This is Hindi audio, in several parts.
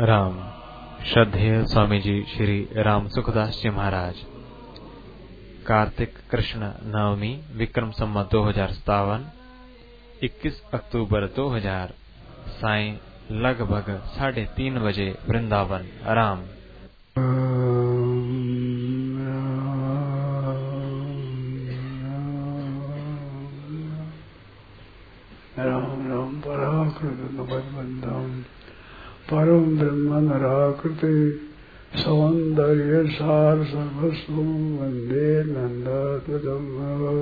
राम। श्रद्धेय स्वामी जी श्री राम सुखदास जी महाराज। कार्तिक कृष्ण नवमी विक्रम संवत 2057 21 अक्टूबर 2000 साय लगभग 3:30 बजे वृंदावन राम। राम राम पराकृत परम ब्रह्म निराकृति सौंदर्य सार सर्वस्व वंदे नंदात्मजं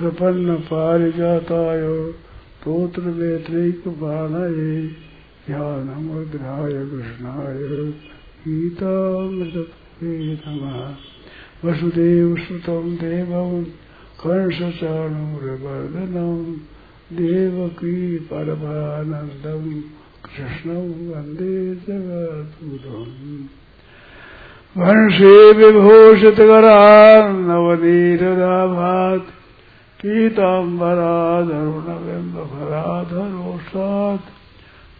प्रपन्न पारिजाताय तोत्र वेत्रिकुभानाय ज्ञानमुद्राय कृष्णाय गीतामृतये नमः। वसुदेव सुतं देवं कंस चाणूर वर्धनं देवकी परमानन्दं कृष्णं वन्दे जगद्गुरुं। वंशे विभूषितकरान् नवनीतदाभात् पीतांबराधरुणबिम्बफलाधरोष्ठात्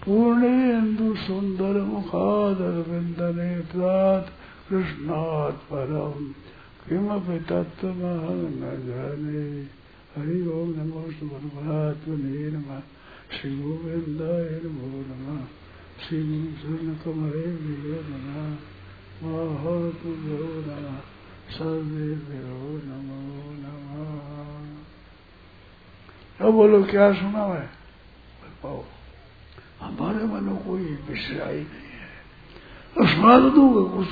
पूर्णेन्दुसुन्दरमुखादरविन्दनेत्रात् कृष्णात् परं किमपि तत्त्वमहं न जाने। हरि ओं नमो परमात्मने नमः। श्री गोविंदाय नमो नमः। श्री कमरे नमः। महापुरो नमः। सर्वेभ्यो नमो नमः। अब बोलो क्या सुना है? पाओ हमारे मनो कोई विषय नहीं है। तो सुना तो दूंगा कुछ।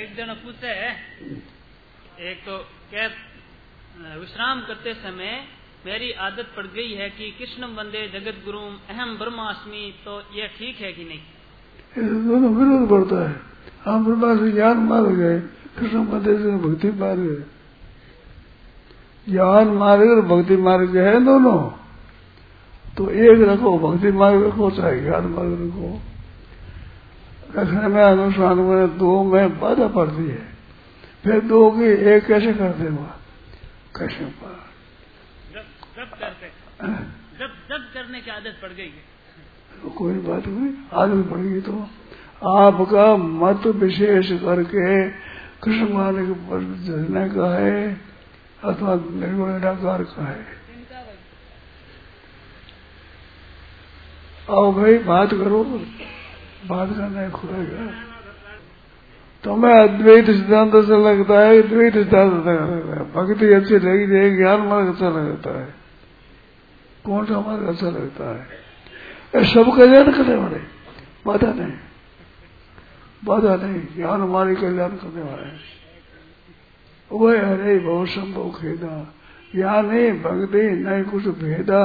एक जन पूछे एक तो क्या विश्राम करते समय मेरी आदत पड़ गई है कि कृष्ण वंदे जगत गुरु अहम ब्रह्मास्मि, तो ये ठीक है कि नहीं? दोनों विरोध पड़ता है। अहम ब्रह्मास्मि ज्ञान मार्ग है, कृष्ण वंदे भक्ति मार्ग है। ज्ञान मार्ग और भक्ति मार्ग है दोनों, तो एक रखो, भक्ति मार्ग रखो चाहे ज्ञान मार्ग रखो। रखने में अनुष्ठान में दो में बाधा पड़ती है, फिर दो की एक कैसे करते हुआ कैसे पड़ा। जब करने की आदत पड़ गई तो कोई बात नहीं, आदत पड़ गई तो आपका मत विशेष करके कृष्ण मान के जलने का है अथवा निर्गुण निराकार का है। आओ भाई बात करो, बात करना खुलेगा। तुम्हें अद्वैत सिद्धांत अच्छा लगता है, द्वैत सिद्धांत अच्छा लगता है, भक्ति अच्छी लगी है, ज्ञान मार्ग अच्छा लगता है, कौन सा मार्ग अच्छा लगता है? सब कल्याण करने वाले, बाधा नहीं, बाधा नहीं, ज्ञान मार्ग कल्याण करने वाले। वह हरे बहुत संभव खेदा, या नहीं भक्ति नहीं कुछ भेदा,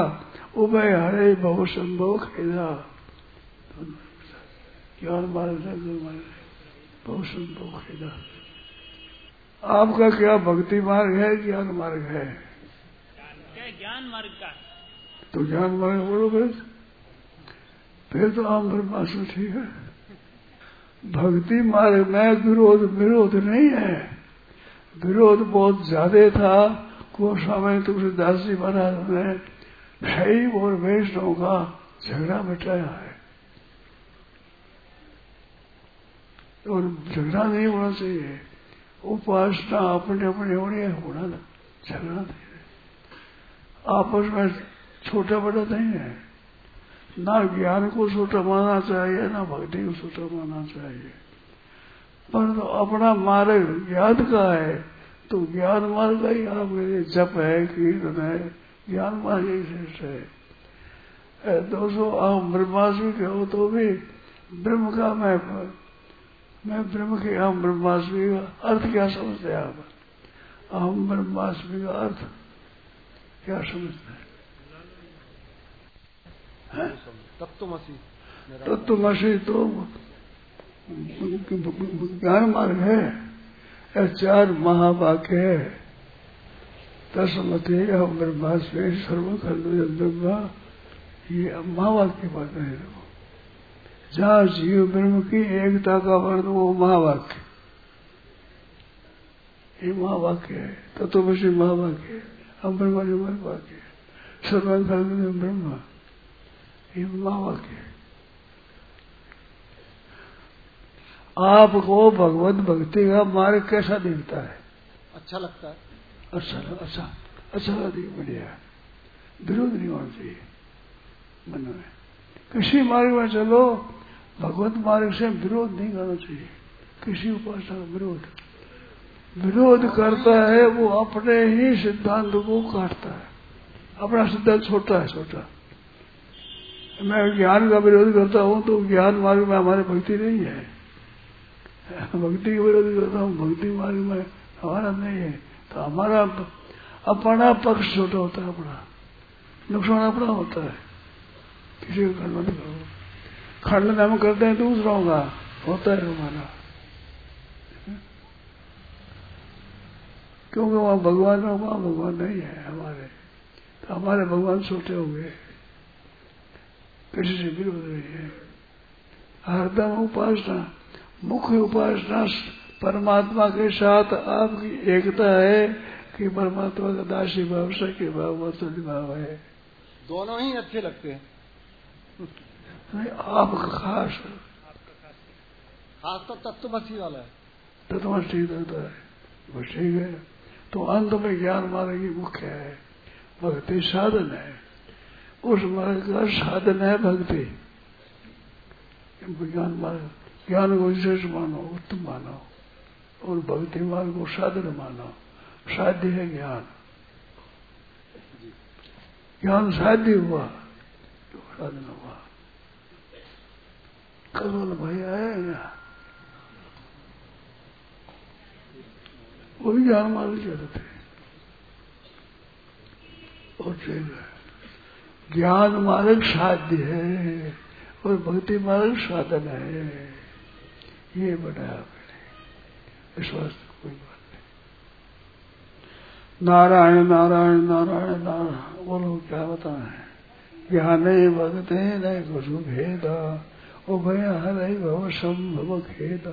उभय हरे बहुत संभव खेदा। ज्ञान मार्ग बहुत संभव खेदा। आपका क्या भक्ति मार्ग है, ज्ञान मार्ग है? ज्ञान मार्ग का तो ज्ञान मार्ग बोलो फिर तो आम ब्रह्मास्मि ठीक है। भक्ति मार्ग में विरोध नहीं है। विरोध बहुत ज्यादा था गोस्वामी तुलसीदास जी महाराज ने शैव और वैष्णव का झगड़ा मिटाया है, और झगड़ा नहीं होना चाहिए। उपासना अपने अपने होनी है, होना झगड़ा नहीं है। आपस में छोटा बड़ा नहीं है, ना ज्ञान को छोटा मानना चाहिए ना भक्ति को छोटा मानना चाहिए। पर तो अपना मार्ग ज्ञान का है, तो ज्ञान मार्ग का ही आपके लिए जप है, कीर्तन है, ज्ञान मार्ग ही श्रेष्ठ है। दोस्तों आप ब्रह्मास्मि कहो तो भी ब्रह्म का मैं ब्रह्म के अहम ब्रह्मास्मि का अर्थ क्या समझते हैं आप? अहम ब्रह्मास्मि का अर्थ क्या समझते हैं? तत्त्वमसि, तत्त्वमसि तो ज्ञान मार्ग है। यह 4 महावाक्य है। तत्त्वमसि अहम ब्रह्मास्मि सर्वखलु ब्रह्म, ये महावाक्य की बात है। जहाँ जीव ब्रह्म की एकता का वर्ण वो महावाक्य, ये महावाक्य है। तत्त्वमसि महावाक्य है, ब्रह्म वाक्य है, सर्वं खलु ब्रह्म, ये महावाक्य है। आपको भगवत भक्ति का मार्ग कैसा दिखता है? अच्छा लगता है, अच्छा अच्छा अच्छा बढ़िया। विरोध नहीं होना चाहिए मन में। किसी मार्ग में चलो, भगवत मार्ग से विरोध नहीं करना चाहिए। किसी उपासना का विरोध करता है वो अपने ही सिद्धांत को काटता है। अपना सिद्धांत छोटा है, छोटा। मैं ज्ञान का विरोध करता हूं तो ज्ञान मार्ग में हमारी भक्ति नहीं है। भक्ति का विरोध करता हूँ, भक्ति मार्ग में हमारा नहीं है। तो हमारा अपना पक्ष छोटा होता है, अपना नुकसान अपना होता है। किसी को खंडन करो, खंडन हम करते हैं दूसरों का, होता है हमारा। क्योंकि वहाँ भगवान है, वहाँ भगवान नहीं है हमारे। तो हमारे भगवान छोटे हो गए, किसी से विरोध नहीं है। हरदम उपासना, मुख्य उपासना परमात्मा के साथ आपकी एकता है कि परमात्मा का दासी भाव, सखी भाव, वत्सली भाव है। दोनों ही अच्छे लगते हैं। नहीं, आपका खास खास तो तत्त्वमसि वाला है। तत्त्वमसि होता है वो ठीक है। तो अंत में ज्ञान मार्ग ही मुख्य है। भक्ति साधन है, उस मार्ग का साधन है भक्ति। ज्ञान मार्ग, ज्ञान को विशेष मानो, उत्तम मानो, और भक्ति मार्ग को साधन मानो। साध्य है ज्ञान, ज्ञान साध्य हुआ तो साधन हुआ। कल भाई आया ना, वो भी ज्ञान मार्ग चलते थे। और ज्ञान मार्ग साध्य है और भक्ति मार्ग साधन है। ये बढ़ाया मैंने, इस वास्ते कोई बात नहीं। नारायण नारायण नारायण नारायण बोलो, क्या बताना है? ज्ञाने भगते न कुछ भेदा, उभय हरे भव संभव खेदा।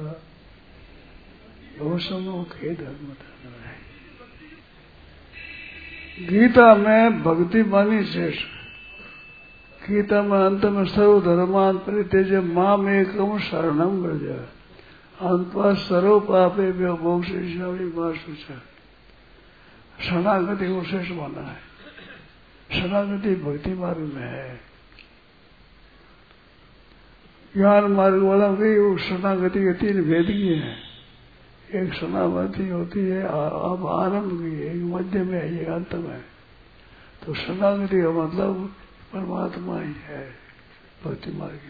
भव संभव खेद बताना है। गीता में भक्ति मानी श्रेष्ठ। गीता में अंत में सर्व धर्मान परित्यज्य माम एकम शरणं व्रज, अन्त्वा सर्व पापेभ्यो मोक्षयिष्यामि मा शुचः। शरणागति को श्रेष्ठ माना है। शरणागति भक्ति मार्ग में है। ज्ञान मार्ग वाला भी शरणागति के तीन भेद किए हैं। एक शरणागति होती है अब आरंभ की, एक मध्य में, एक अंत में। तो शरणागति का मतलब परमात्मा ही है। भक्ति मार्ग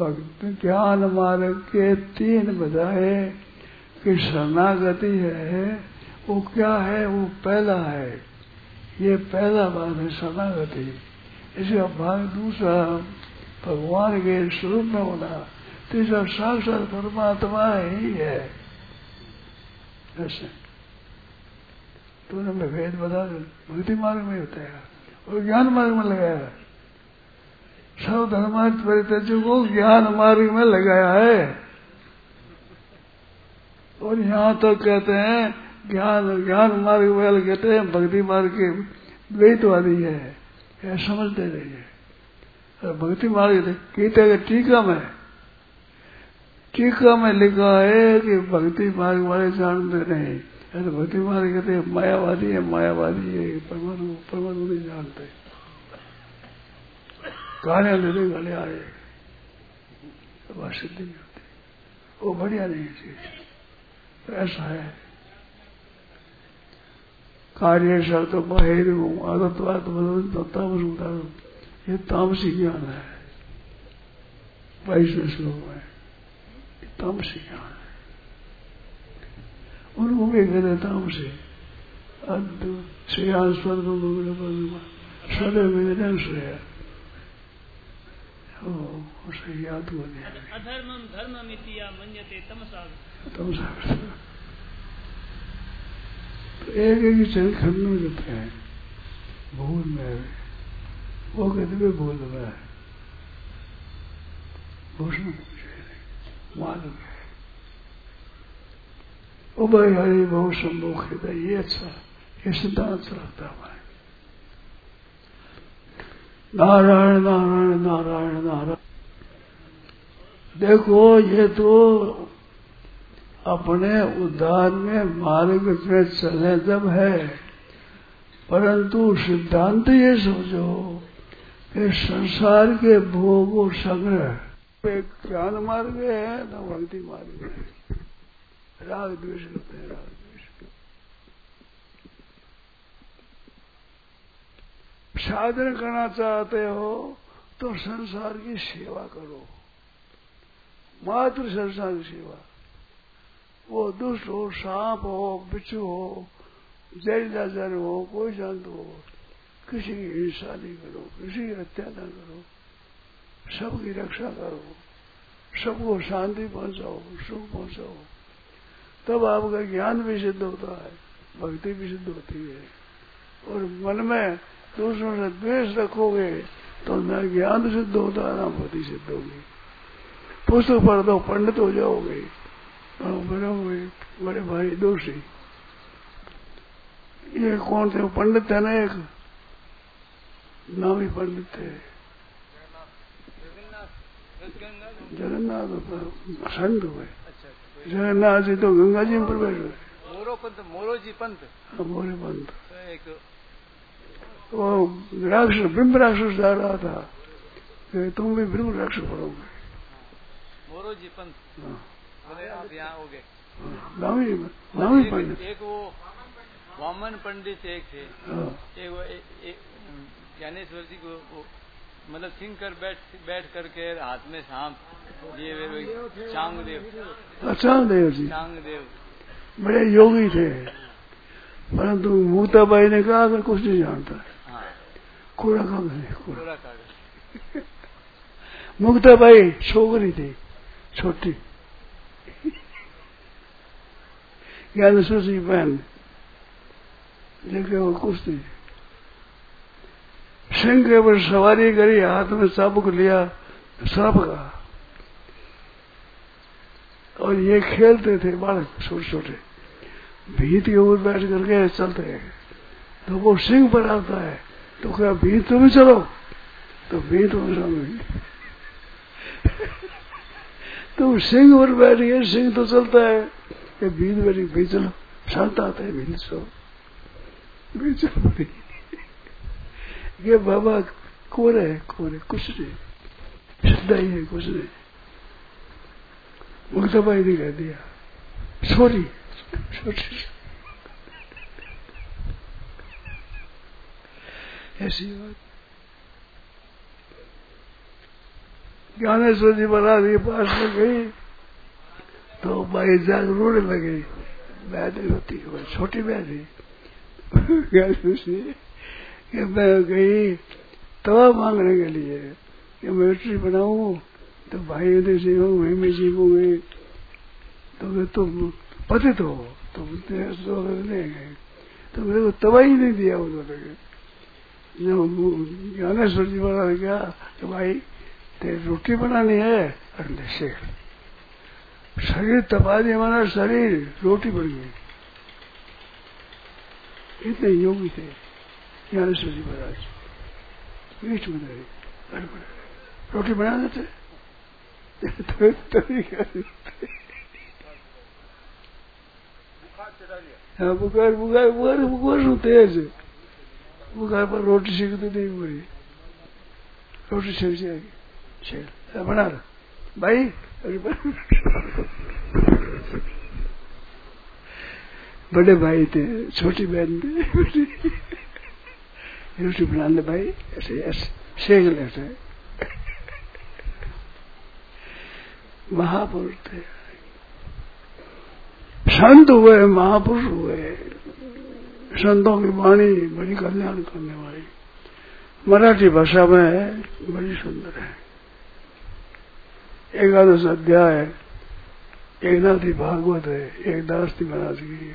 भक्ति ज्ञान मार्ग के तीन बजाय कि शरणागति है वो क्या है? वो पहला है, ये पहला बात है शरणागति। इसका भाग दूसरा भगवान के स्वरूप में होना। तीसरा साक्षात परमात्मा ही है। ऐसे तूने हमें भेद बता भक्ति मार्ग में होता है और ज्ञान मार्ग में लगाया है। सर्व धर्मांत परित्यज्य को ज्ञान मार्ग में लगाया है। और यहाँ तो कहते हैं ज्ञान मार्ग वाले कहते हैं भक्ति मार्ग के द्वैतवादी है, यह समझते नहीं है। और भक्ति मार्ग गीता के टीका में लिखा है कि भक्ति मार्ग वाले जानते नहीं। भक्ति मार्ग कहते हैं मायावादी है, परमात्मा नहीं जानते। गालियां देते, गालियां आए, बात सिद्धि नहीं होती। वो बढ़िया नहीं है चीज। ऐसा है कार्य शर्त बाहर हूँ आदतवाद तामस उतारू, ये तामसी ज्ञान है। 22वें श्लोक में तामसी ज्ञान है। उनको भी कह देता हूँ उसे श्रेया सदैव उसे याद हो गया। अधर्मम धर्ममिति मन्यते तमसा। तो एक एक चल खंड में करते हैं। भूल में वो कहते हुए भूल रहा है, घोषणा मालूम है। उभय हरि भव संभव खेदा, ये अच्छा, ये सिद्धांत रहता है हमारे। नारायण नारायण नारायण नारायण। देखो ये तो अपने उद्धार में मार्ग में चले जब है, परंतु सिद्धांत ये समझो कि संसार के भोग और संग्रह एक ज्ञान मार्ग है न भक्ति मार्ग है। राग द्वेष होते हैं, राग द्वेष। साधन करना चाहते हो तो संसार की सेवा करो, मात्र संसार की सेवा। वो दुष्ट हो, सांप हो, बिच्छू हो, जहरीला जहर हो, कोई जंतु हो, किसी की हिंसा नहीं करो, किसी की हत्या न करो, सबकी रक्षा करो, सबको शांति पहुंचाओ, सुख पहुंचाओ। तब आपका ज्ञान भी सिद्ध होता है, भक्ति भी सिद्ध होती है। और मन में दूसरों से द्वेष रखोगे तो न ज्ञान सिद्ध होता है न भक्ति सिद्ध होगी। पुस्तक पढ़ दो, पंडित हो जाओगे, बड़े भाई दोषी। ये कौन थे? पंडित है ना, एक नामी पंडित थे जगन्नाथ, संत हुए। जगन्नाथ जी तो गंगा जी में प्रवेश हुए, मोरे पंत। वो राक्षस, ब्रह्म राक्षस जा रहा था कि तुम भी ब्रह्म राक्षस पढ़ोगे। मोरो जी पंत आप यहाँ हो गए, नामी पंडित। एक वो वामन पंडित एक थे, ज्ञानेश्वर जी को मतलब सिंह कर बैठ करके हाथ में सांप लिए हुए चांगदेव जी बड़े योगी थे, परंतु मूता भाई ने कहा अगर कुछ नहीं जानता है कोड़ा कागज। मुक्ता भाई छोकरी थी छोटी, ज्ञानेश्वर जी बहन, लेकिन कुछ नहीं। सिंह के ऊपर सवारी करी, हाथ में चाबुक लिया सांप का, और ये खेलते थे बालक छोटे छोटे, भीत के ऊपर बैठ करके चलते हैं। तो वो सिंह पर आता है तो क्या भीत तुम्हें चलो, तो भीत तुम सिंह पर बैठ गए, सिंह तो चलता है कि भीत बैठी भीत चलो, शांत आता है भीत चलो। ये बाबा कोरे कुछ नहीं, सिद्धा ही है कुछ नहीं। मुक्ता भाई ने कह दिया सॉरी। ऐसी बात। ज्ञानेश्वर जी महाराज के पास में गई तो भाई जाग रोने लगे, बैठे होती है छोटी बैठी। कि मैं गई तवा मांगने के लिए कि मैं रोटी बनाऊं तो भाई उधर से वहीं में जीवोगे, तो तुम पतित हो, तुम नहीं, तो मेरे को तवा ही नहीं दिया उन्होंने। जब ज्ञानेश्वर जी महाराज क्या कि भाई तेरी रोटी बनानी है, अंडे से शरीर तपा दिया, हमारा शरीर रोटी बन गई। इतने योगी थे ज्ञानेश्वर जी महाराज, बीच में रहे रोटी बना देते बुखार बुखार बुखार बुखार होते ऐसे, बुखार पर रोटी सेकती नहीं पूरी, रोटी सेक जाएगी बना रहा भाई। बड़े भाई थे, छोटी बहन थी, रोटी बनाने भाई ऐसे ऐसे सेक लेते। महापुरुष थे, संत हुए, महापुरुष हुए। संतों की वाणी बड़ी कल्याण करने वाली, मराठी भाषा में बड़ी सुंदर है। एकादश अध्याय, एक नाथी भागवत है, एक दास थी महाराज की,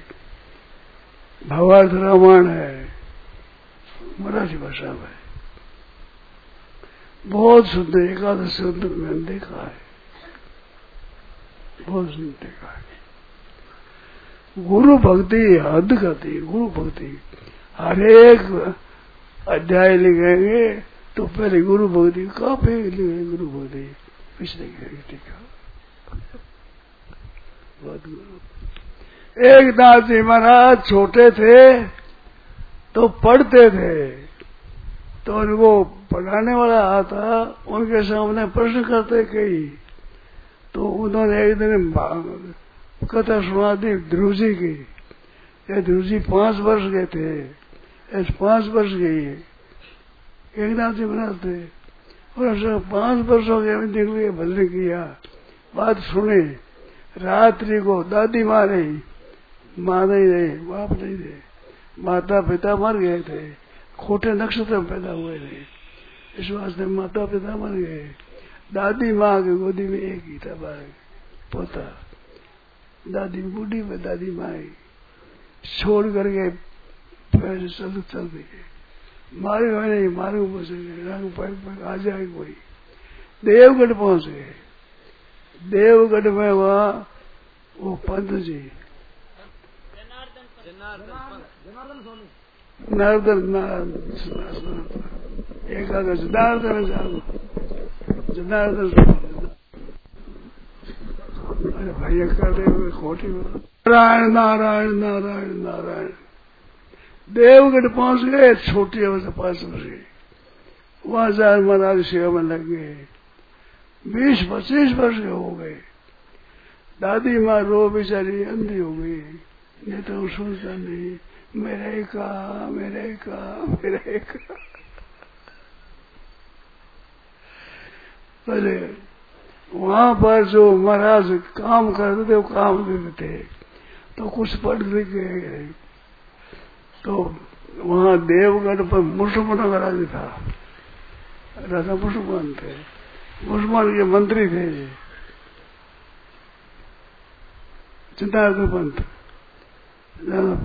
भावार्थ रामायण है, मराठी भाषा में बहुत सुंदर। एकादश सुंदर मैंने देखा है, बहुत सुंदर देखा है। गुरु भक्ति हद करती, गुरु भक्ति। हर एक अध्याय लिखेंगे तो पहले गुरु भक्ति कहाँ पे गुरु भक्ति पिछले गुरु एक दास जी महाराज छोटे थे तो पढ़ते थे तो उनको पढ़ाने वाला आता उनके सामने प्रश्न करते कई तो उन्होंने एक दिन कथा सुना दी ध्रुव जी की। ये ध्रुव जी 5 वर्ष के थे 5 वर्ष के एक नाम से बनाते और 5 वर्षों के निकल के भजन किया बात सुने रात्रि को दादी माँ नहीं माँ नहीं रहे बाप नहीं रहे माता पिता मर गए थे खोटे नक्षत्र में पैदा हुए थे इस वास्ते माता पिता मर गए दादी माँ की गोदी में एक ही था पोता दादी बूढ़ी में दादी माँ छोड़ करके पैसे चल दिए मारे हुए नहीं मारे पहुंच गए आ जाए कोई देवगढ़ पहुंच गए। देवगढ़ में वो पंत जी जनार्दन अरे भैया कर रहे खोटी नारायण नारायण नारायण नारायण देवगढ़ पहुंच गए छोटी अवस्था 5 वर्ष की वहां जाकर महाराज सेवा में लग गए 20-25 वर्ष के हो गए। दादी माँ रो बेचारी अंधी हो गई नहीं तो सुनता नहीं मेरे का अरे वहां पर जो महाराज काम करते थे वो काम देते थे तो कुछ पढ़ लिख गए तो वहां देवगढ़ पर मुसलमान महाराज था राजा मुसलमान थे मुसलमान के मंत्री थे चिंतागढ़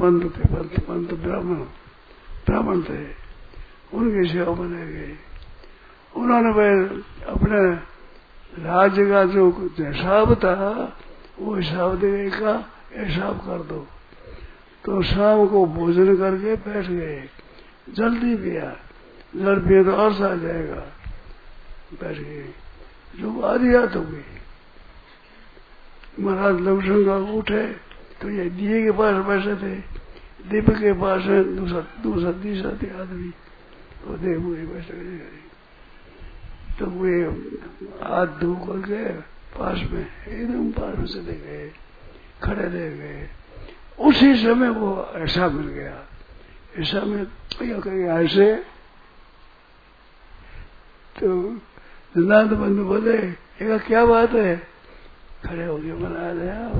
पंत ब्राह्मण थे उनकी सेवा बने गए। उन्होंने फिर अपने राज्य का जो हिसाब था वो हिसाब देने का हिसाब कर दो तो शाम को भोजन करके बैठ गए जल्दी पिया जल पिए तो अर्श आ जाएगा बैठ गए जो आधी रात हो गई। महाराज लक्ष्मण उठे तो ये दिए के पास बैठे थे दीप के पास है दूसरा आदमी वो देव बैठ गए तो वे हाथ धो करके पास में एकदम पास में चले गए खड़े रह गए। उसी समय वो ऐसा मिल गया ऐसा में ऐसे तो जगन्नाथ बंधु बोले ये क्या बात है खड़े हो गए महाराज आप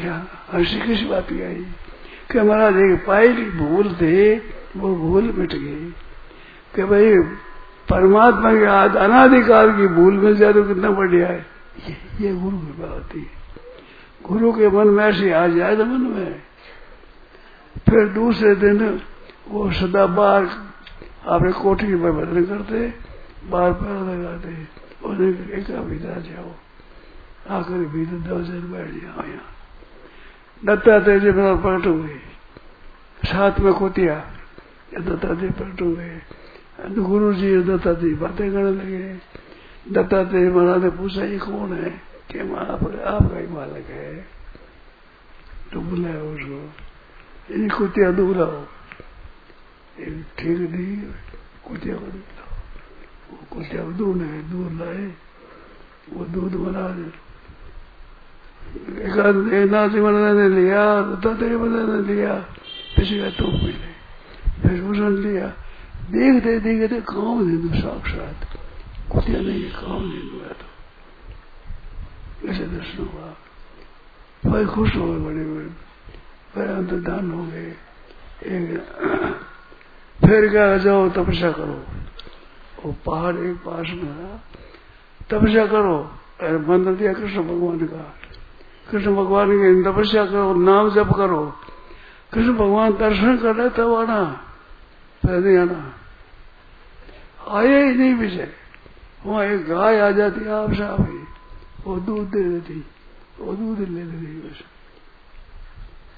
क्या हंसी किस बात की आई कि महाराज एक पायरी भूल थी वो भूल मिट गई कि भाई परमात्मा के आज अनाधिकार की भूल मिल जाए तो कितना बढ़िया है ये गुरु कृपा होती है गुरु के मन में ऐसी आ जाए तो मन में। फिर दूसरे दिन वो सदा बाहर आपने कोठी में बदल करते बाहर पैर लगाते उन्हें एक भीतर जाओ आकर भीतर 10 दिन बैठ जाओ यहाँ दत्ता तेजी पर पलटूंगे साथ में खोतिया दत्ता जी पलटूंगे गुरु जी दत्तात्रेय बातें करने लगे। दत्तात्रेय महाराज ने पूछा ये कौन है कि आपका ही मालिक है तो बुलाया उसको ये कुतिया को बुलाओ ठीक नहीं कुतिया को बुलाओ कुतिया को दूध लाए वो दूध बना देना महाराज ने लिया दत्तात्रेय महाराज ने लिया किसी का टोप मिले फिर उसने लिया देखते काम दे दू साक्षात कुतिया नहीं काम दे दूंगा तो ऐसे दर्शन हुआ भाई खुश हो गए बड़े बड़े फिर अंतर्धान हो गए। फिर क्या जाओ तपस्या करो वो पहाड़ एक पास में था तपस्या करो अरे मंत्र दिया कृष्ण भगवान का कृष्ण भगवान के तपस्या करो नाम जप करो कृष्ण भगवान दर्शन कर रहे तब आना पहले आना आए ही नहीं पीछे वहां एक गाय आ जाती आप साफ ही वो दूध दे देती वो दूध ले लेती बस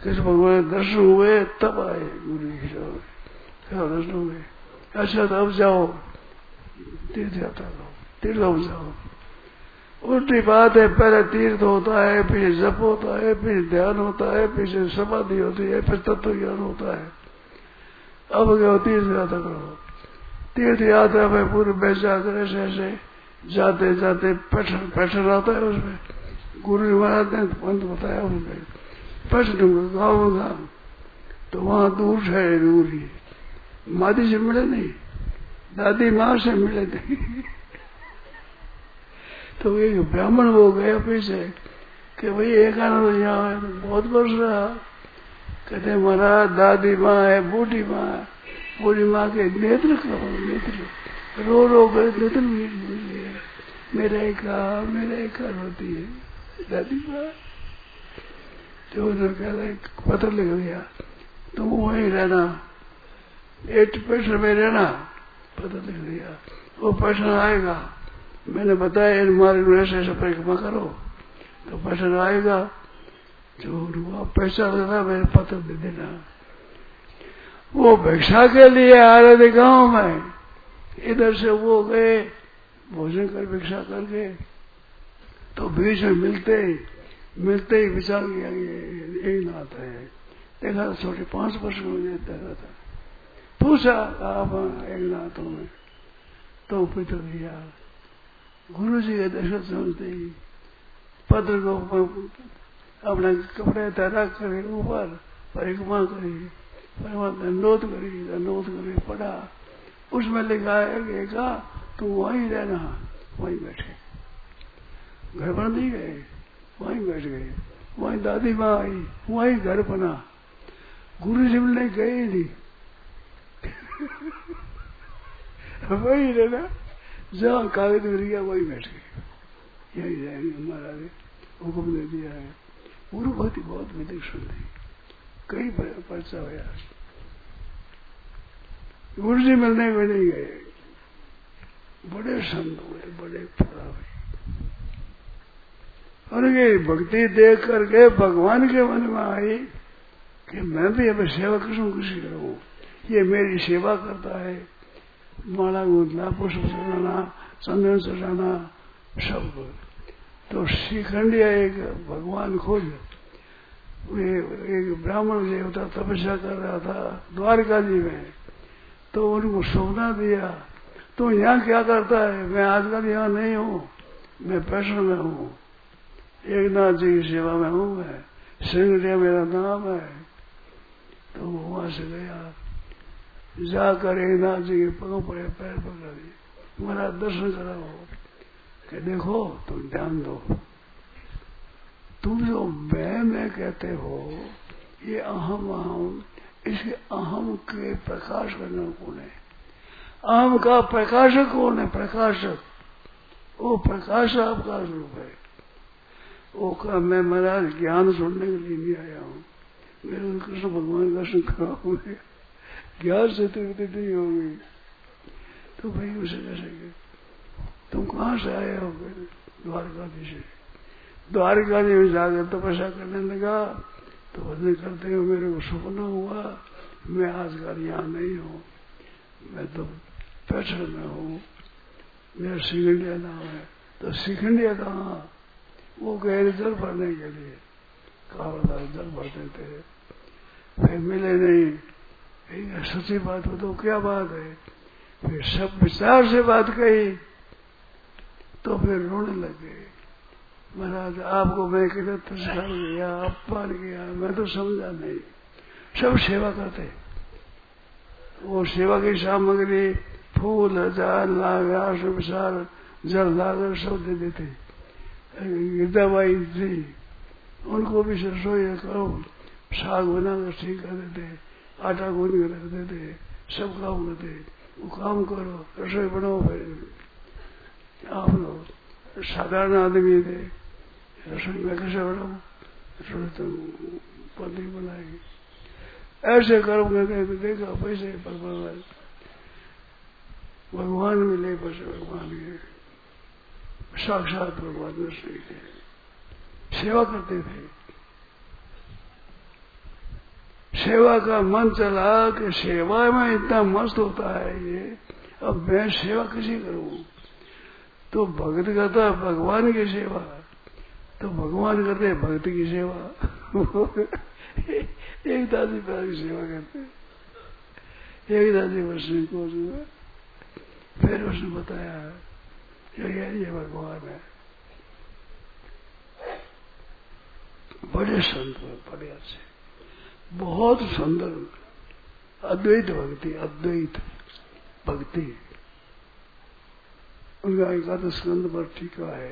कृष्ण भगवान दर्शन हुए तब आए गुरु जी के दर्शन हुए अच्छा अब जाओ तीर्थ यात्रा करो, तीर्थ हो जाओ। उल्टी बात है, पहले तीर्थ होता है, फिर जप होता है, फिर ध्यान होता है, फिर समाधि होती है, फिर तत्व ज्ञान होता है। अब गो तीर्थ यात्रा करो। तीर्थ यात्रा में पूरे वैशाख ऐसे जाते जाते पैठर आता है, उसमें गुरु महाराज ने पंथ बताया उनमें पैठूंगा गाँव गाँव, तो वहाँ दूर है दूर ही, मादी से मिले नहीं, दादी माँ से मिले नहीं। तो एक ब्राह्मण हो गया पीछे कि भाई एकांत यहाँ है, बहुत वर्ष रहा। कहते महाराज दादी माँ है, बूढ़ी माँ है, बूढ़ी माँ के नेत्र करो, नेत्र रो रो गए, नेत्र मेरा एक होती है दादी माँ। तो पत्र लिख दिया तुम वहीं रहना, 8 पैठ में रहना, पत्र लिख दिया। वो पैठन आएगा, मैंने बताया इन मार्ग में ऐसे परिक्रमा करो, तो पैठन आएगा जो आप पहचान लेना, मेरे पत्र दे देना। वो भिक्षा के लिए आ रहे थे गाँव में, इधर से वो गए भोजन कर भिक्षा करके, तो बीच में मिलते ही विचार किया यही नाथ है। देखा 5 वर्ष में मुझे देखा था, पूछा आप एक नाथ हो? में तो पिता दिया गुरु जी के दर्शन सुनते ही पत्र को अपने कपड़े तैराक करे, ऊपर परिक्रमा करी, परिक्रमा दंडोत करी पढ़ा। उसमें लिखा है कि तुम वहीं रहना, वहीं बैठे, घर पर नहीं गए, वहीं बैठ गए, वहीं दादी माँ आई, वहीं घर बना, गुरु जी मिलने गए ही नहीं। वही रहना, जहाँ कागज मिल गया वहीं बैठ गए, यही रहेंगे, हमारा हुक्म दे दिया है। गुरु भक्ति बहुत विलक्षण थी, कई पर्चा हुआ, गुरु जी मिलने में नहीं गए, बड़े संत हुए, बड़े प्रभाव हुए। और ये भक्ति देख करके भगवान के मन में आई कि मैं भी अब सेवा करूँ, किसी करूँ, ये मेरी सेवा करता है, माला गूंथना, पुष्प चढ़ाना, चंदन चढ़ाना सब। तो सिखंडिया एक भगवान खुद एक ब्राह्मण देवता तपस्या कर रहा था द्वारका जी में, तो उनको सौदा दिया, तो यहाँ क्या करता है? मैं आजकल यहाँ नहीं हूँ, मैं पैशन में हूँ, एक नाथ जी की सेवा में हूँ, मैं सिखंडिया मेरा नाम है। तो वहां से गया, जाकर एक नाथ जी के पगों पर पैर पकड़ा दिए, मेरा दर्शन कराओ कि देखो तुम ध्यान दो, तुम जो मैं कहते हो ये अहम, इसके अहम के प्रकाश करना कौन है? आम का प्रकाशक कौन है? प्रकाशक वो प्रकाश आपका स्वरूप है। वो का मैं महाराज ज्ञान सुनने के लिए नहीं आया हूँ, मेरे कृष्ण भगवान का सुखा हुए ज्ञान से तृप्ति नहीं होगी। तो भाई उसे कैसे तुम कहाँ से आए हो? द्वारकाधीश से। द्वारकाधीश में जाकर तपस्या करने लगा, तो भजन करते हुए मेरे को सपना हुआ मैं आजकल यहाँ नहीं हूँ, मैं तो पैठन में हूँ, मेरा सिखंडिया नाम है। तो सिखंडिया कहाँ? वो गए जल भरने के लिए, कहा बता जल भरते थे, फिर मिले नहीं। सच्ची बात हो तो क्या बात है? फिर सब विचार से बात कही, तो फिर रोने लगे। महाराज आपको मैं कितना तिरस्कार किया, अपमान किया, मैं तो समझा नहीं। सब सेवा करते, वो सेवा की सामग्री फूल, हजार, लाख, विशाल, जल, लागर सब दे देते। गीताबाई थी, उनको भी सरसोई करो साग बनाकर ठीक कर देते, आटा गूंद कर रख देते, सब काम करते। वो काम करो, रसोई बनाओ, फिर आप लोग साधारण आदमी थे, रसोई में कैसे बनाओ? रसोई तो पत्नी बनाएगी। ऐसे कर्म करके देखा पैसे भगवान, भगवान मिले, पैसे भगवान के साक्षात भगवान दर्शन किए। सेवा करते थे, सेवा का मन चला कि सेवा में इतना मस्त होता है ये, अब मैं सेवा कैसे करूं? तो भक्त कहता भगवान की सेवा, तो भगवान करते भक्त की सेवा एक दादी पिता की सेवा करते, एक दादी वसुदेव को सेवा। फिर उसने बताया ये भगवान है। बड़े संत हुए, बड़े अच्छे, बहुत सुंदर अद्वैत भक्ति। उनका एकादश स्कंद पर टीका है,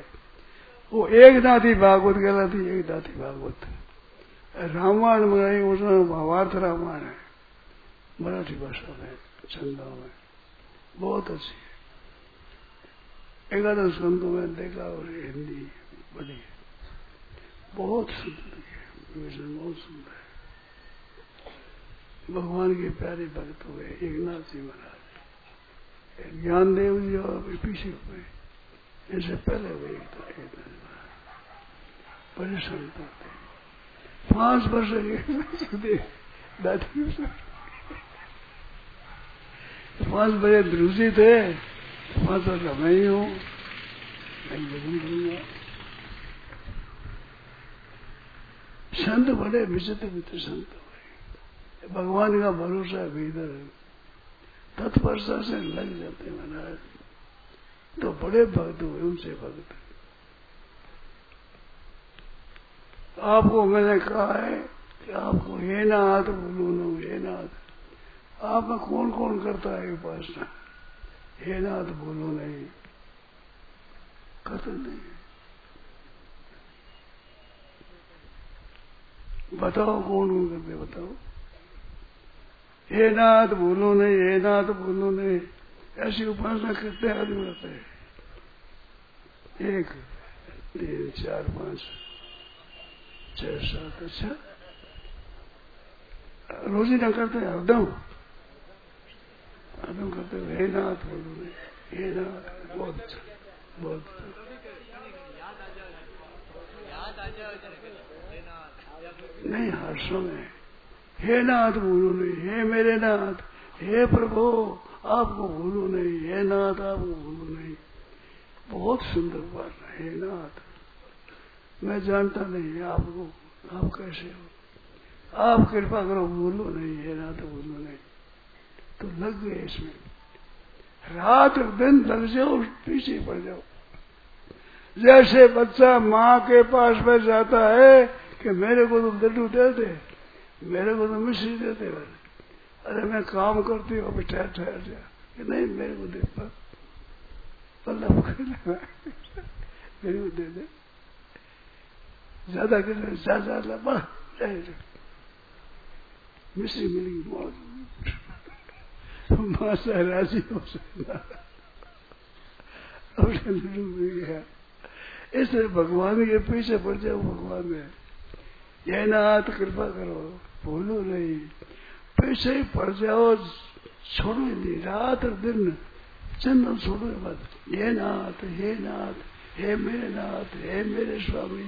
वो एक नाथी भागवत कहलाती, एक नाथी भागवत। रामायण बनाई उसमें भावार्थ रामायण है, मराठी भाषा में छंदों में बहुत अच्छी है। एकादश स्कंदों में देखा और हिंदी बड़ी है, बहुत सुंदर है, विजन बहुत सुंदर है। भगवान के प्यारे भक्त हुए एक नाथ जी महाराज, ज्ञानदेव जी और पीछे हुए, इससे पहले हुए एक महाराज। बड़े संत होते, 5 वर्ष दादी 5 बजे ध्रुव जी थे, 5 वर्ष मैं ही हूँ, मैं भजन करूँगा। संत बड़े विचित्र विचित्र संत, भगवान का भरोसा भीतर तत्परता से लग जाते महाराज। तो बड़े भक्त हुए उनसे भक्त। आपको मैंने कहा है कि आपको ये ना आता बोलो, ये ना आता। आप में कौन कौन करता है उपासना? ये ना आता बोलो नहीं करते, नहीं बताओ कौन कौन करते, बताओ। हे नाथ बोलो नहीं, हे नाथ बोलो नहीं, ऐसी उपासना कितने आदमी करते हैं? 1 2 3 4 5 6 7। अच्छा रोज ही ना करते, हरदम करते हुए हे नाथ बोलो नहीं, हे नाथ। बहुत अच्छा, बहुत अच्छा। नहीं हर समय हे नाथ बोलो नहीं, हे मेरे नाथ, हे प्रभु आपको बोलो नहीं, हे नाथ आपको बोलो नहीं। बहुत सुंदर बात है। हे नाथ मैं जानता नहीं आपको, आप कैसे हो, आप कृपा करो बोलो नहीं, हे नाथ बोलो नहीं। तो लग गए इसमें, रात दिन लग जाओ, पीछे पड़ जाओ। जैसे बच्चा माँ के पास में जाता है कि मेरे को तुम लड्डू दे दे, मेरे को तो मिश्री देते हैं, अरे मैं काम करती हूँ, ठहर ठहर जा कि नहीं मेरे को दे, मेरे को दे दे, ज्यादा मिश्री मिलेगी बहुत, माँ से राजी हो सकता। अब मिल गया, इसलिए भगवान के पीछे पड़ जाओ। भगवान में ये नाथ कृपा करो बोलो नहीं, पैसे ही पड़ जाओ, छोड़ो नहीं। रात और दिन चंदन छोड़ो मत, ये नाथ, हे नाथ, हे मेरे नाथ, हे मेरे स्वामी,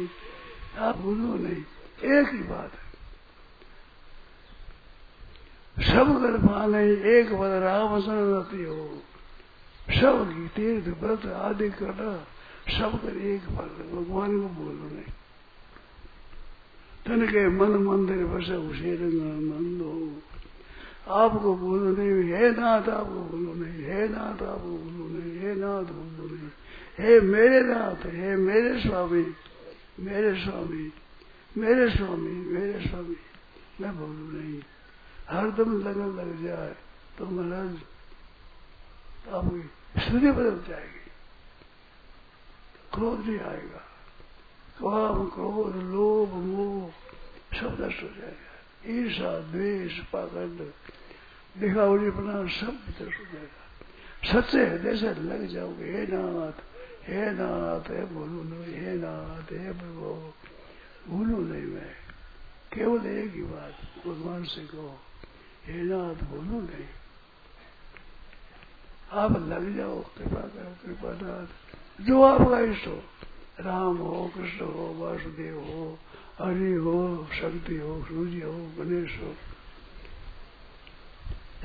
आप बोलो नहीं। एक ही बात है, सब कृपा नहीं, एक बार राम शरणागति हो, सब की तीर्थ व्रत आदि करना, सब कर एक बार भगवान को बोलो नहीं। तन के मन मंदिर बसे उसे रंगानंद हो, आपको बोलो नहीं, हे नाथ आपको बोलो नहीं, हे नाथ आपको बोलो नहीं, हे नाथ बोलो नहीं, हे मेरे नाथ, हे मेरे स्वामी, मेरे स्वामी, मेरे स्वामी, मेरे स्वामी, मैं बोलू नहीं। हरदम लगन लग जाए तो महाराज आपकी स्थिति बदल जाएगी, क्रोध नहीं आएगा, काम क्रोध लोभ मोह सब नष्ट हो जाएगा, ईर्षा द्वेष पाखंड दिखावटीपना सब नष्ट हो जाएगा। सच्चे हृदय से लग जाओगे, हे नाथ, हे नाथ, हे बोलो नहीं, हे नाथ, हे प्रभु बोलो नहीं। मैं केवल एक ही बात भगवान से कहो, हे नाथ बोलो नहीं। आप लग जाओ, कृपा करो, कृपा नाथ, जो आपका इष्ट हो, राम हो, कृष्ण हो, वासुदेव हो, हरि हो, शक्ति हो, सूर्य हो, गणेश हो,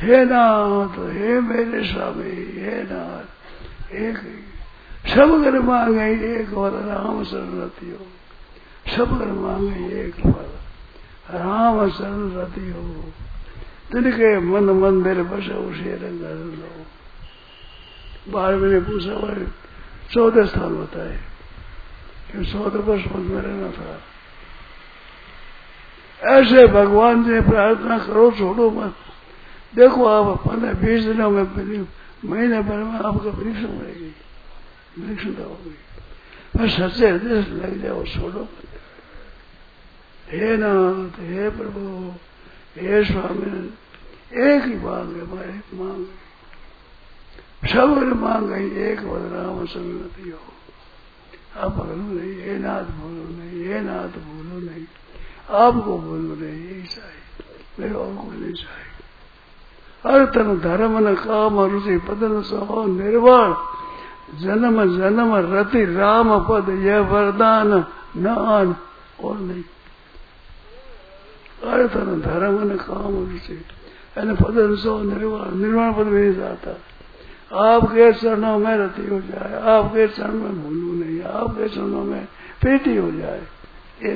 हे नाथ, हे मेरे स्वामी, हे नाथ, एक सब घर मांगे एक बार राम शरणती हो, सब घर मांगे एक बार राम शरणती हो, तिनके मन मंदिर बसा उसे रंग लो। 12 मैंने पूछा भाई 14 स्थान बताए, 14 वर्ष मन में रहना था। ऐसे भगवान से प्रार्थना करो, छोड़ो मत। देखो आप 15-20 दिनों में, महीने भर में आपका परीक्षण रहेगी, परीक्षण होगी, पर सच्चे हृदय से लग जाओ, छोड़ो मत। हे नाथ, हे प्रभु, हे स्वामी, एक ही मांग है, हमारे मांग सब मांग गई एक बदनाम सन्नति हो। आप भूलो नहीं, हे नाथ भूलो नहीं, हे नाथ भूलो नहीं, आपको बोलो नहीं, यही चाहिए, मेरे और को नहीं चाहिए। अर्तन धर्म न काम रुचि पदन सहो निर्वाण, जन्म जन्म रति राम पद यह वरदान न आन और नहीं। अर्तन धर्म न काम रुचि पदन सहो निर्वाण, निर्वाण पद में नहीं जाता। आपके चरणों में रति हो जाए, आपके चरण में भूलू नहीं, आपके चरणों में प्रीति हो जाए, ये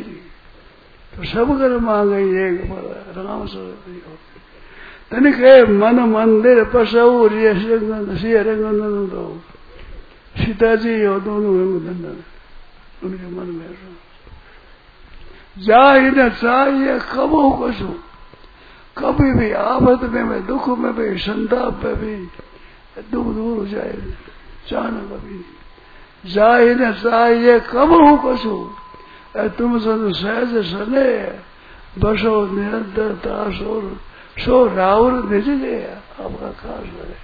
तो सब कर मांगे एक बार राम सरस्वती हो। तनिके मन मंदिर पशु रंगनंद हो, सीताजी हो, दोनों रंगनंदन उनके मन में रहो। जाहि न चाहिए कबो कसो, कभी भी आफत में, दुख में भी, संताप में भी दुख दूर हो जाए, जाना कभी जाहि न चाहिए कबो कसो, तुम सब सहज सने बसो निरंतर तासो सो राहुल भेज दे आपका खास करे।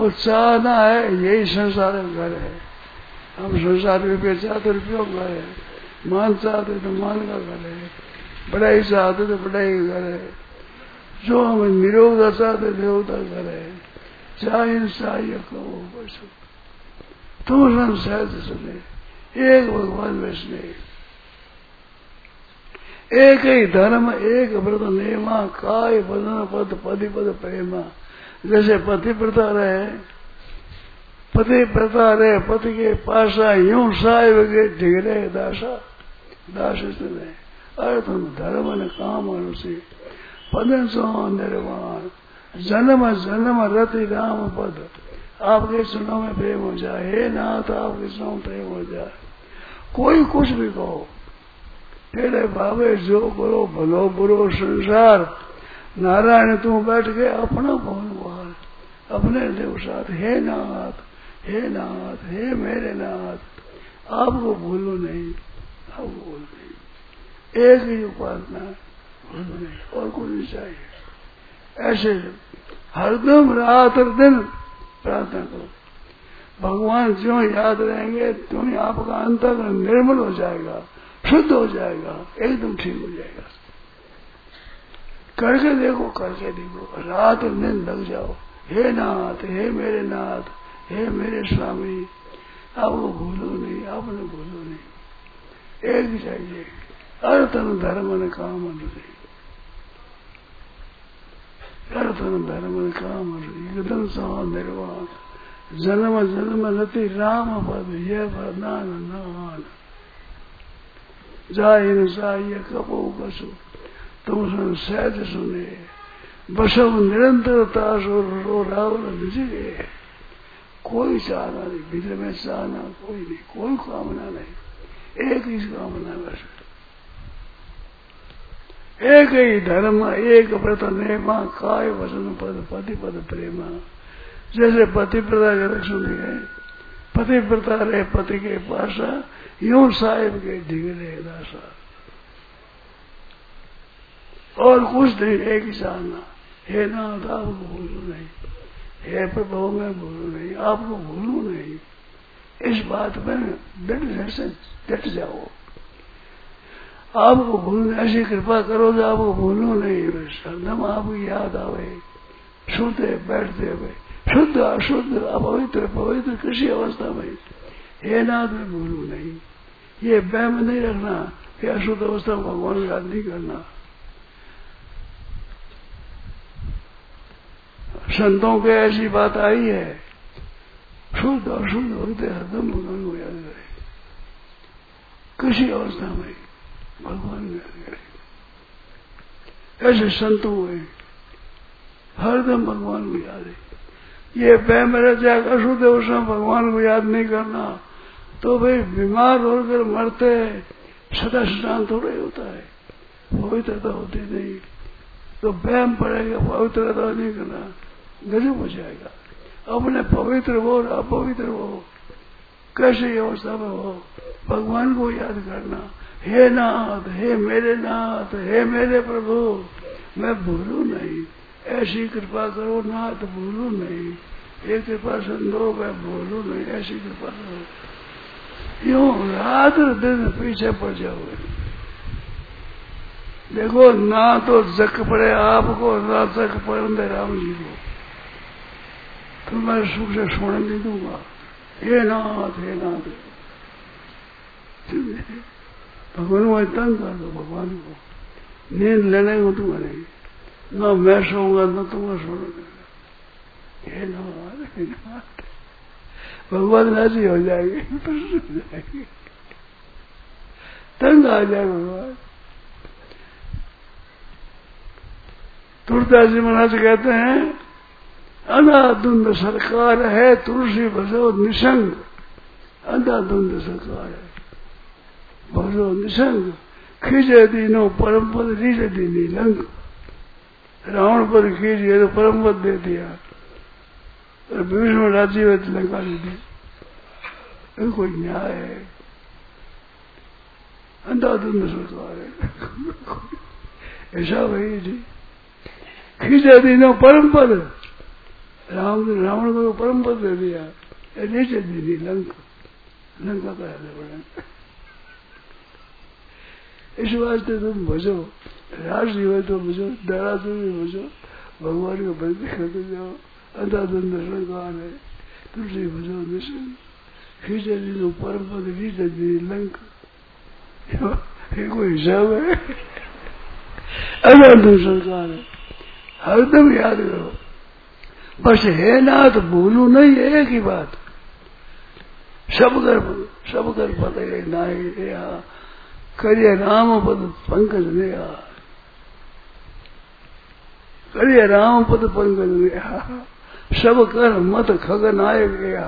और चाहना है, यही संसार में घर है, हम संसार में बेचाते रुपयों का है, मान चाहते तो मान का घर है, बढ़ाई चाहते तो बढ़ाई का घर है, जो हमें निरोगता चाहते निरोगता घर है। चाहिए चाहिए कहो बसो, तुम सब सहज सने, एक भगवान वैष्णव, एक ही धर्म, एक व्रत नेमा, काय बदन पद पतिपद प्रेमा। जैसे पतिव्रता रहे पति के पास यूं साहिब के ढिगरे दासा दास रहे। अर्थ धर्म ने काम अनुसे पदन सो निर्वाण, जन्म जन्म रति राम पद, आपके चरणों में प्रेम हो जाए। हे नाथ, आपके चरणों में प्रेम हो जाए, कोई कुछ भी कहो, तेरे भावे जो करो भलो बुरो संसार, नारायण तू बैठ के अपना भवन बार अपने देव साथ। हे नाथ, हे नाथ, हे मेरे नाथ, आपको भूलो नहीं, आपको भूलो नहीं, एक ही उपासना भूलो नहीं, और कुछ नहीं चाहिए। ऐसे हरदम रात और दिन प्रार्थना करो, भगवान जो याद रहेंगे तो ही आपका अंतर निर्मल हो जाएगा, शुद्ध हो जाएगा, एकदम ठीक हो जाएगा। करके देखो, रात और दिन लग जाओ। हे नाथ, हे मेरे नाथ, हे मेरे स्वामी, आपको भूलो नहीं, आपने भूलो नहीं, एक ही चाहिए। अर्तन धर्म ने काम अनुसार, अर्तन धर्म ने काम अनुसार एकदम समान निर्वाण, जन्म जन्म रति राम पद यह वरदान न, जाहिर जाहिए कपो कसो, तुम सुन सहज सुने बसो निरंतर तासो रो रावल निजे। कोई चाहना नहीं, भीतर में चाहना कोई नहीं, कोई कामना नहीं, एक ही कामना बस, एक ही धर्म, एक व्रत नेमा, काय वचन पद पतिपद प्रेमा। जैसे पतिव्रता के लक्षण है, पतिव्रता रहे पति के पास यूं साहिब के ढिगरे दासा, और कुछ नहीं, एक ही चाहना। हे नाथ, आपको भूलू नहीं, हे प्रभु मैं भूलू नहीं, आपको भूलू नहीं, इस बात में डट जाओ, आपको भूलू, ऐसी कृपा करो जो आपको भूलू नहीं, बस हरदम आपकी याद आवे, सोते बैठते हुए, शुद्ध अशुद्ध अपवित्र पवित्र किसी अवस्था में। हे नाथ में भूलू नहीं, ये वहम नहीं रखना कि अशुद्ध अवस्था में भगवान याद नहीं करना। संतों के ऐसी बात आई है, शुद्ध अशुद्ध होते हरदम भगवान हो याद करें, किसी अवस्था में भगवान को याद करें। ऐसे संत हुए हरदम भगवान को याद है। ये बेमेरा जाग अशुद्ध अवस्था भगवान को याद नहीं करना तो भाई बीमार होकर मरते सदा शांत हो रही होता है, पवित्रता होती नहीं, तो बैम पड़ेगा, पवित्रता नहीं करना, गजब हो जाएगा। अपने पवित्र हो और अपवित्र हो, कैसी अवस्था में हो, भगवान को याद करना। हे नाथ, हे मेरे नाथ, हे मेरे प्रभु, मैं भूलू नहीं, ऐसी कृपा करो नाथ, भूलू नहीं, ये कृपा संदो, मैं भूलू नहीं, ऐसी कृपा करो। यूं रात दिन पीछे पड़ जाओगे। देखो ना तो जक पड़े आपको, ना जक पड़े राम जी को, तो मैं सुख से सोने नहीं दूंगा। हे नाथ, हे नाथ, भगवान को तंग कर दो, भगवान को नींद लेने को तुम्हारे, ना मैं सोऊंगा ना तुम्हें सोने देगा। हे नाथ, हे नाथ, भगवान राजी हो जाएंगे, प्रसन्न हो जाएंगे, तंग आ जाए भगवान। तुलसीदास जी महाराज कहते हैं, अंधाधुंध सरकार है तुलसी भजो निसंग, अंधाधुंध सरकार है भजो निसंग, खींचे दीनो परम पद रीजे दीनी लंग, रावण पर खींचे तो परम पद दे दिया और विष्णु राजीव लंका दे दी, कोई न्याय है? अंधाधुंध सरकार है ऐसा भाई जी, खींचे दीनो परम पद, रावण को परम पद दे दिया, नीचे दी दी लंका का इस वास्ते तुम भजो, राजी हो तो भजो, डरा तुम भी भजो, भगवान को बंदी करते जाओ। अंधाधुंध सरकार है तुलसी भजो निसंग, खींचे दीनो परम पद नीचे दी लंका, ये कोई हिसाब है? अंधाधुंध सरकार है हरदम याद करो। बस हे नाथ भूलू नहीं, एक ही बात, सब कर पता है ना ही करिए राम पद पंकज नेहा, करिए राम पद पंकज नेहा, सब कर मत खगन आए गया।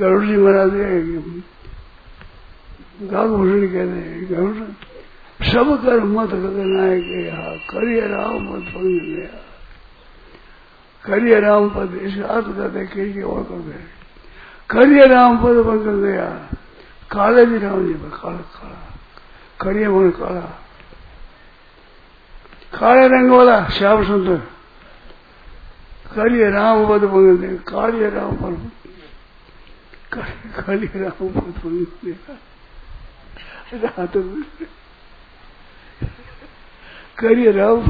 गरुड़ जी महाराज गागभूषण कहते हैं, गरुड़ सब कर मत गगनाए गया, करिए राम पद पंकज नेहा, करिए राम पद, इसका अर्थ करते कहीं और करते, करिए राम पद पंकज नेहा, काले भी राम जी पर काला, करिए मन काला, काले रंग वाला श्याम सुंदर, करिए राम पद पंकज नेहा, काले राम पद पंकज नेहा करिए राम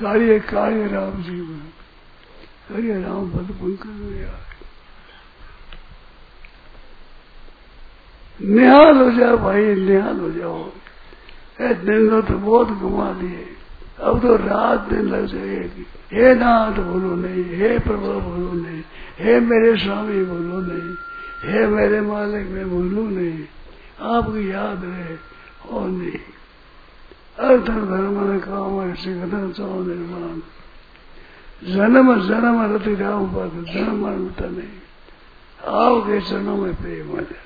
कार्य, कार्य राम जी में, करिए राम पद पंकज निहाल हो जाओ भाई, निहाल हो जाओ। ए दिन तो बहुत घुमा दिए, अब तो रात दिन लग जाएगी। हे नाथ बोलो नहीं, हे प्रभु बोलो नहीं, हे मेरे स्वामी बोलो नहीं, हे मेरे मालिक मैं बोलू नहीं, आपकी याद रहे और नहीं। अर्थ धर्म ने काम है सिखन सौ निर्माण, जन्म जन्म रति राम पद, जन्म मरता नहीं, आपके चरणों में प्रेम आ जाए,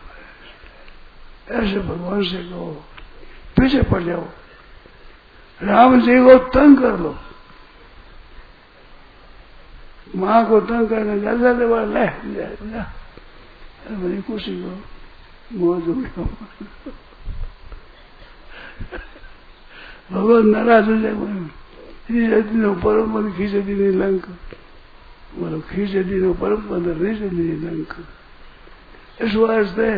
ऐसे भगवान से कहो। पीछे पड़ जाओ, राम जी को तंग कर लो, माँ को तंग करने ज्यादा दबा ले मेरी खुशी को मौज हो, भगवान नाराज हो जाए। परम पद खींचे दीनी लंक, बोलो खींचे दीनो परम पद नीचे दीनी लंक, इस वास्ते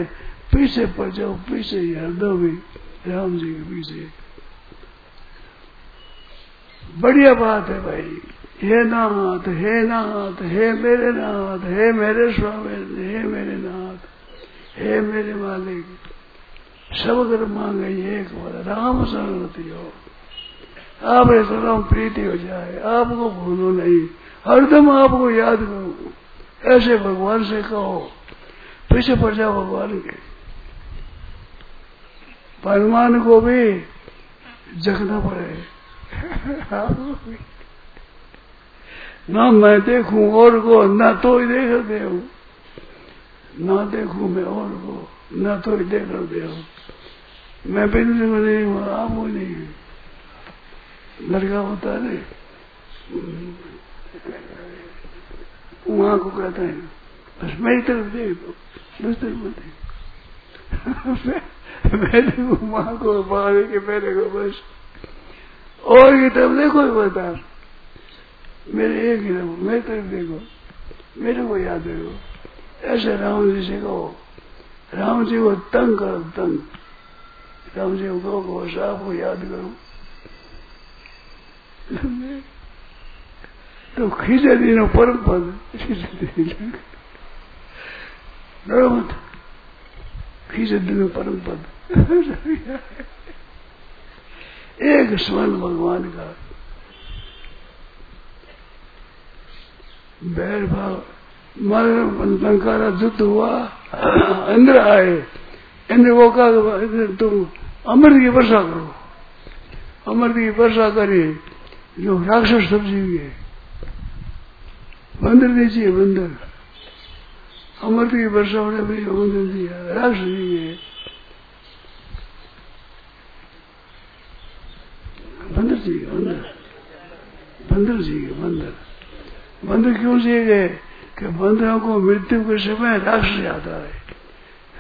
पीछे पड़ जाओ, पीछे हरदो भी राम जी के पीछे। बढ़िया बात है भाई। हे नाथ, हे नाथ, हे मेरे नाथ, हे मेरे स्वामी, हे मेरे नाथ, हे मेरे मालिक, सब कर मांगे एक बार राम शरणागति हो, आप ऐसा राम प्रीति हो जाए, आपको भूलो नहीं, हरदम आपको याद करो, ऐसे भगवान से कहो। पीछे पड़ जाओ भगवान के। भगवान को भी जगना पड़े। ना मैं देखूं और को, ना तो ही देखते हो, ना देखूं मैं और को, ना तो ही देखते हो। मैं बिंदु को नहीं हूँ, आप वो नहीं है। लड़का होता है वहां को कहता है बस मेरी तरफ देखो, दूसरी तरफ देखो, वहां को बाहर के मेरे को बस और की तरफ देखो, बता मेरे एक ही तरफ, मेरी तरफ देखो, मेरे को याद देखो। ऐसे राम जी से कहो, राम जी को तंग करो, तंग राम जी को कहो, साहब को याद करो। तो खींचे दिनों परम पद मत, खींचे दिनों परम पद। एक स्वर्ण भगवान का बैर भाव। लंकारा युद्ध हुआ, इंद्र आए, इंद्र वो कहा तुम अमृत की वर्षा करो। अमृत की वर्षा करे जो राक्षस सब जीव गए, बंदर नहीं चाहिए, बंदर। अमृत की वर्षा होने पर बंदर दिया, राक्षस जी गए, बंदर जी गए, बंदर क्यों जी गए कि बंदरों को मृत्यु के समय राक्षस याद आए।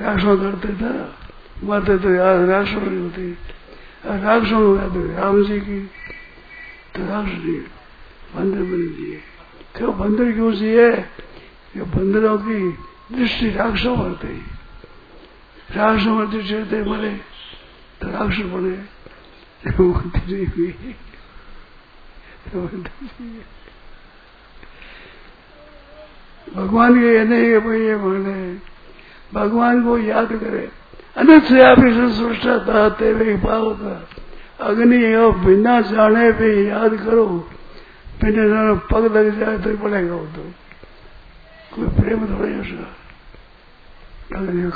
राक्षसों करते था, मरते तो याद राक्षसों नहीं होती, राक्षसों को याद राम जी की। तो राक्षस जी बंदर बन दिए। क्यों बंदर क्यों जिए कि बंदरों की दृष्टि राक्षसों पर थी, राक्षसों पर दृष्टि थे, मरे तो राक्षस बने। भगवान के ये नहीं है भाई, ये बोले भगवान को याद करे। अनंत से आप इसे सृष्टा चाहते हुए पाओ का अग्नि हो, बिना जाने पे याद करो, बिना जाने पग लग जाए तो पड़ेगा। वो तो कोई प्रेम थोड़ा ऐसा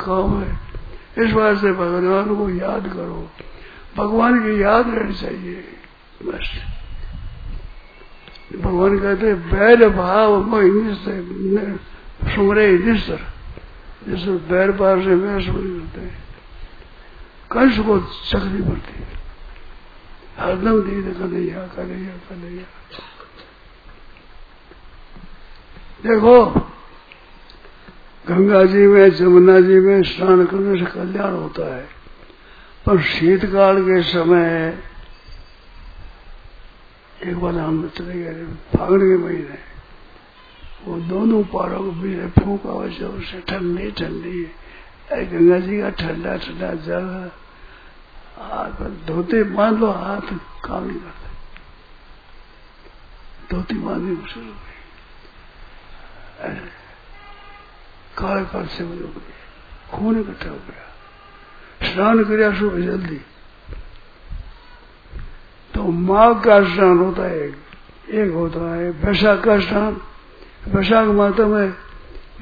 काम है। इस बार से भगवान को याद करो, भगवान की याद रहनी चाहिए। बस भगवान कहते बैर भाव सुमरे निस्तर, जिस बैर भाव से मैं सुमरे करते हैं। कंस को चकनी पड़ती है, हरदम दी थे कन्हैया कन्हैया कन्हैया। देखो गंगा जी में जमुना जी में स्नान करने से कल्याण होता है, पर शीतकाल के समय एक बार हम चले गए फागुन के महीने, वो दोनों पारों को बीच में फूका वैसे ठंडी ठंडी है। गंगा जी का ठंडा ठंडा जल, हाथ धोते बांध लो, हाथ काम नहीं करते, धोती बांधनी मुश्किल हो गई, काले पर्से में हो गए, खून इकट्ठा हो गया। स्नान किया सुबह जल्दी, तो माघ का स्नान होता है, एक होता है वैशाख का स्नान। वैशाख माता में,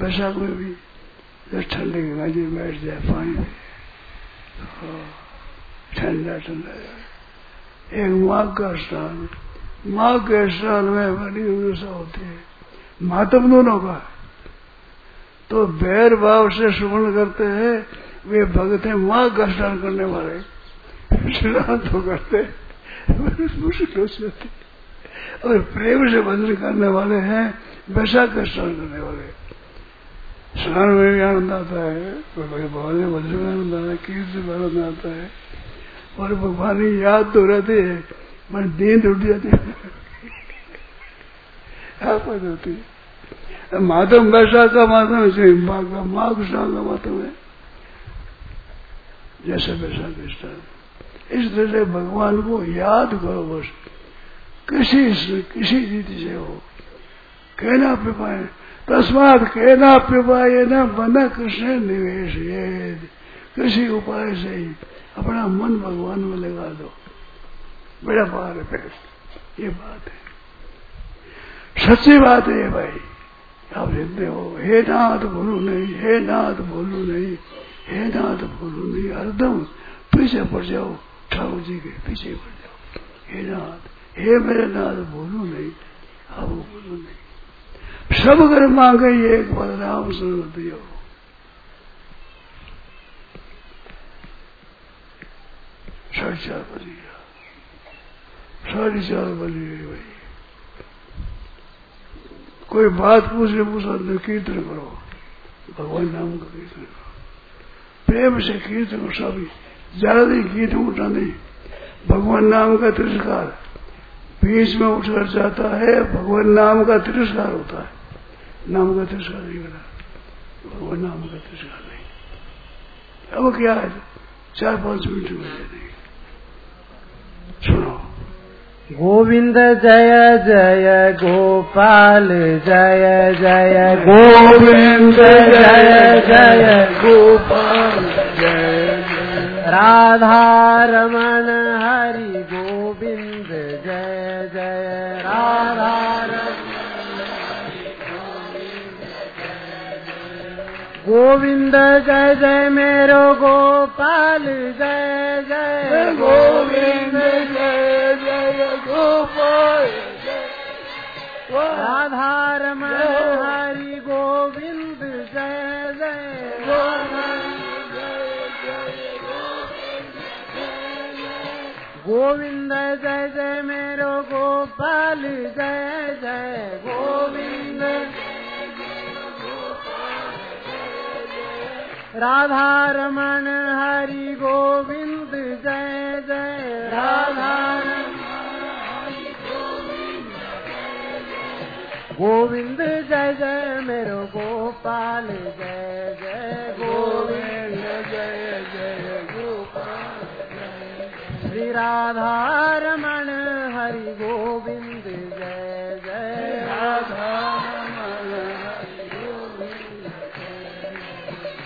वैशाख में भी जब ठंडे गंगा जी बैठ जाए पानी में, ठंडा ठंडा एक माघ का स्नान। माघ के स्नान में बड़ी उर्सा होती है, मातम दोनों का। तो बैर भाव से स्मरण करते हैं वे भगत हैं, माघ का स्नान करने वाले। स्नान तो करते हैं मुश्किल हो जाती, और प्रेम से भजन करने वाले हैं वैशाख का स्नान करने वाले। स्नान में भी आनंद आता है, भगवान में भजन में आनंद आता है, कीर्ति में आनंद आता है, और भगवान की याद तो रहती है, मन नींद उठ जाती है। मातम वैशाख का मातम है, माघ स्नान का मातम है, जैसे वैशाख स्नान। इस तरह से भगवान को याद करो, बस किसी किसी रीति से हो। कहना पिपाए तस्मात कहना पिपाए न बना कृष्ण निवेश, किसी उपाय से ही अपना मन भगवान में लगा दो। बड़ा मार्ग है, ये बात है, सच्ची बात है भाई। आप जानते हो, हे नाथ भूलू नहीं, हे नाथ भूलू नहीं, हे नाथ भूलू नहीं, हरदम पीछे पड़ जाओ, ठाकुर जी के पीछे पड़ जाओ, हे नाथ, हे मेरे नाथ भूलू नहीं, आप भूलू नहीं। सब घर मांगे एक बार राम सुन दियो। साढ़े चार बज गया भाई। कोई बात पूछा तो कीर्तन करो, भगवान नाम का कीर्तन करो, प्रेम से कीर्तन करो। सभी ज्यादा कीर्तन उठा नहीं, भगवान नाम का तिरस्कार बीच में उठकर जाता है, भगवान नाम का तिरस्कार होता है। नाम का तिरस्कार नहीं करना, भगवान नाम का तिरस्कार नहीं। अब क्या है, 4-5 मिनट में नहीं सुनो। गोविंद जय जय गोपाल जय जय गोविंद जय जय गोपाल जय राधा रमण हरि गोविंद जय जय राधा रमण हरि गोविंद जय गोविंद जय जय मेरो गोपाल जय जय गोविंद जय राधा रमण हरि गोविंद जय जय गोविंद जय जय मेरो गोपाल जय जय गोविंद राधा रमण हरि गोविंद जय जय राधा गोविंद जय जय मेरो गोपाल जय जय गोविंद जय जय गोपाल श्री राधा रमण हरि गोविंद।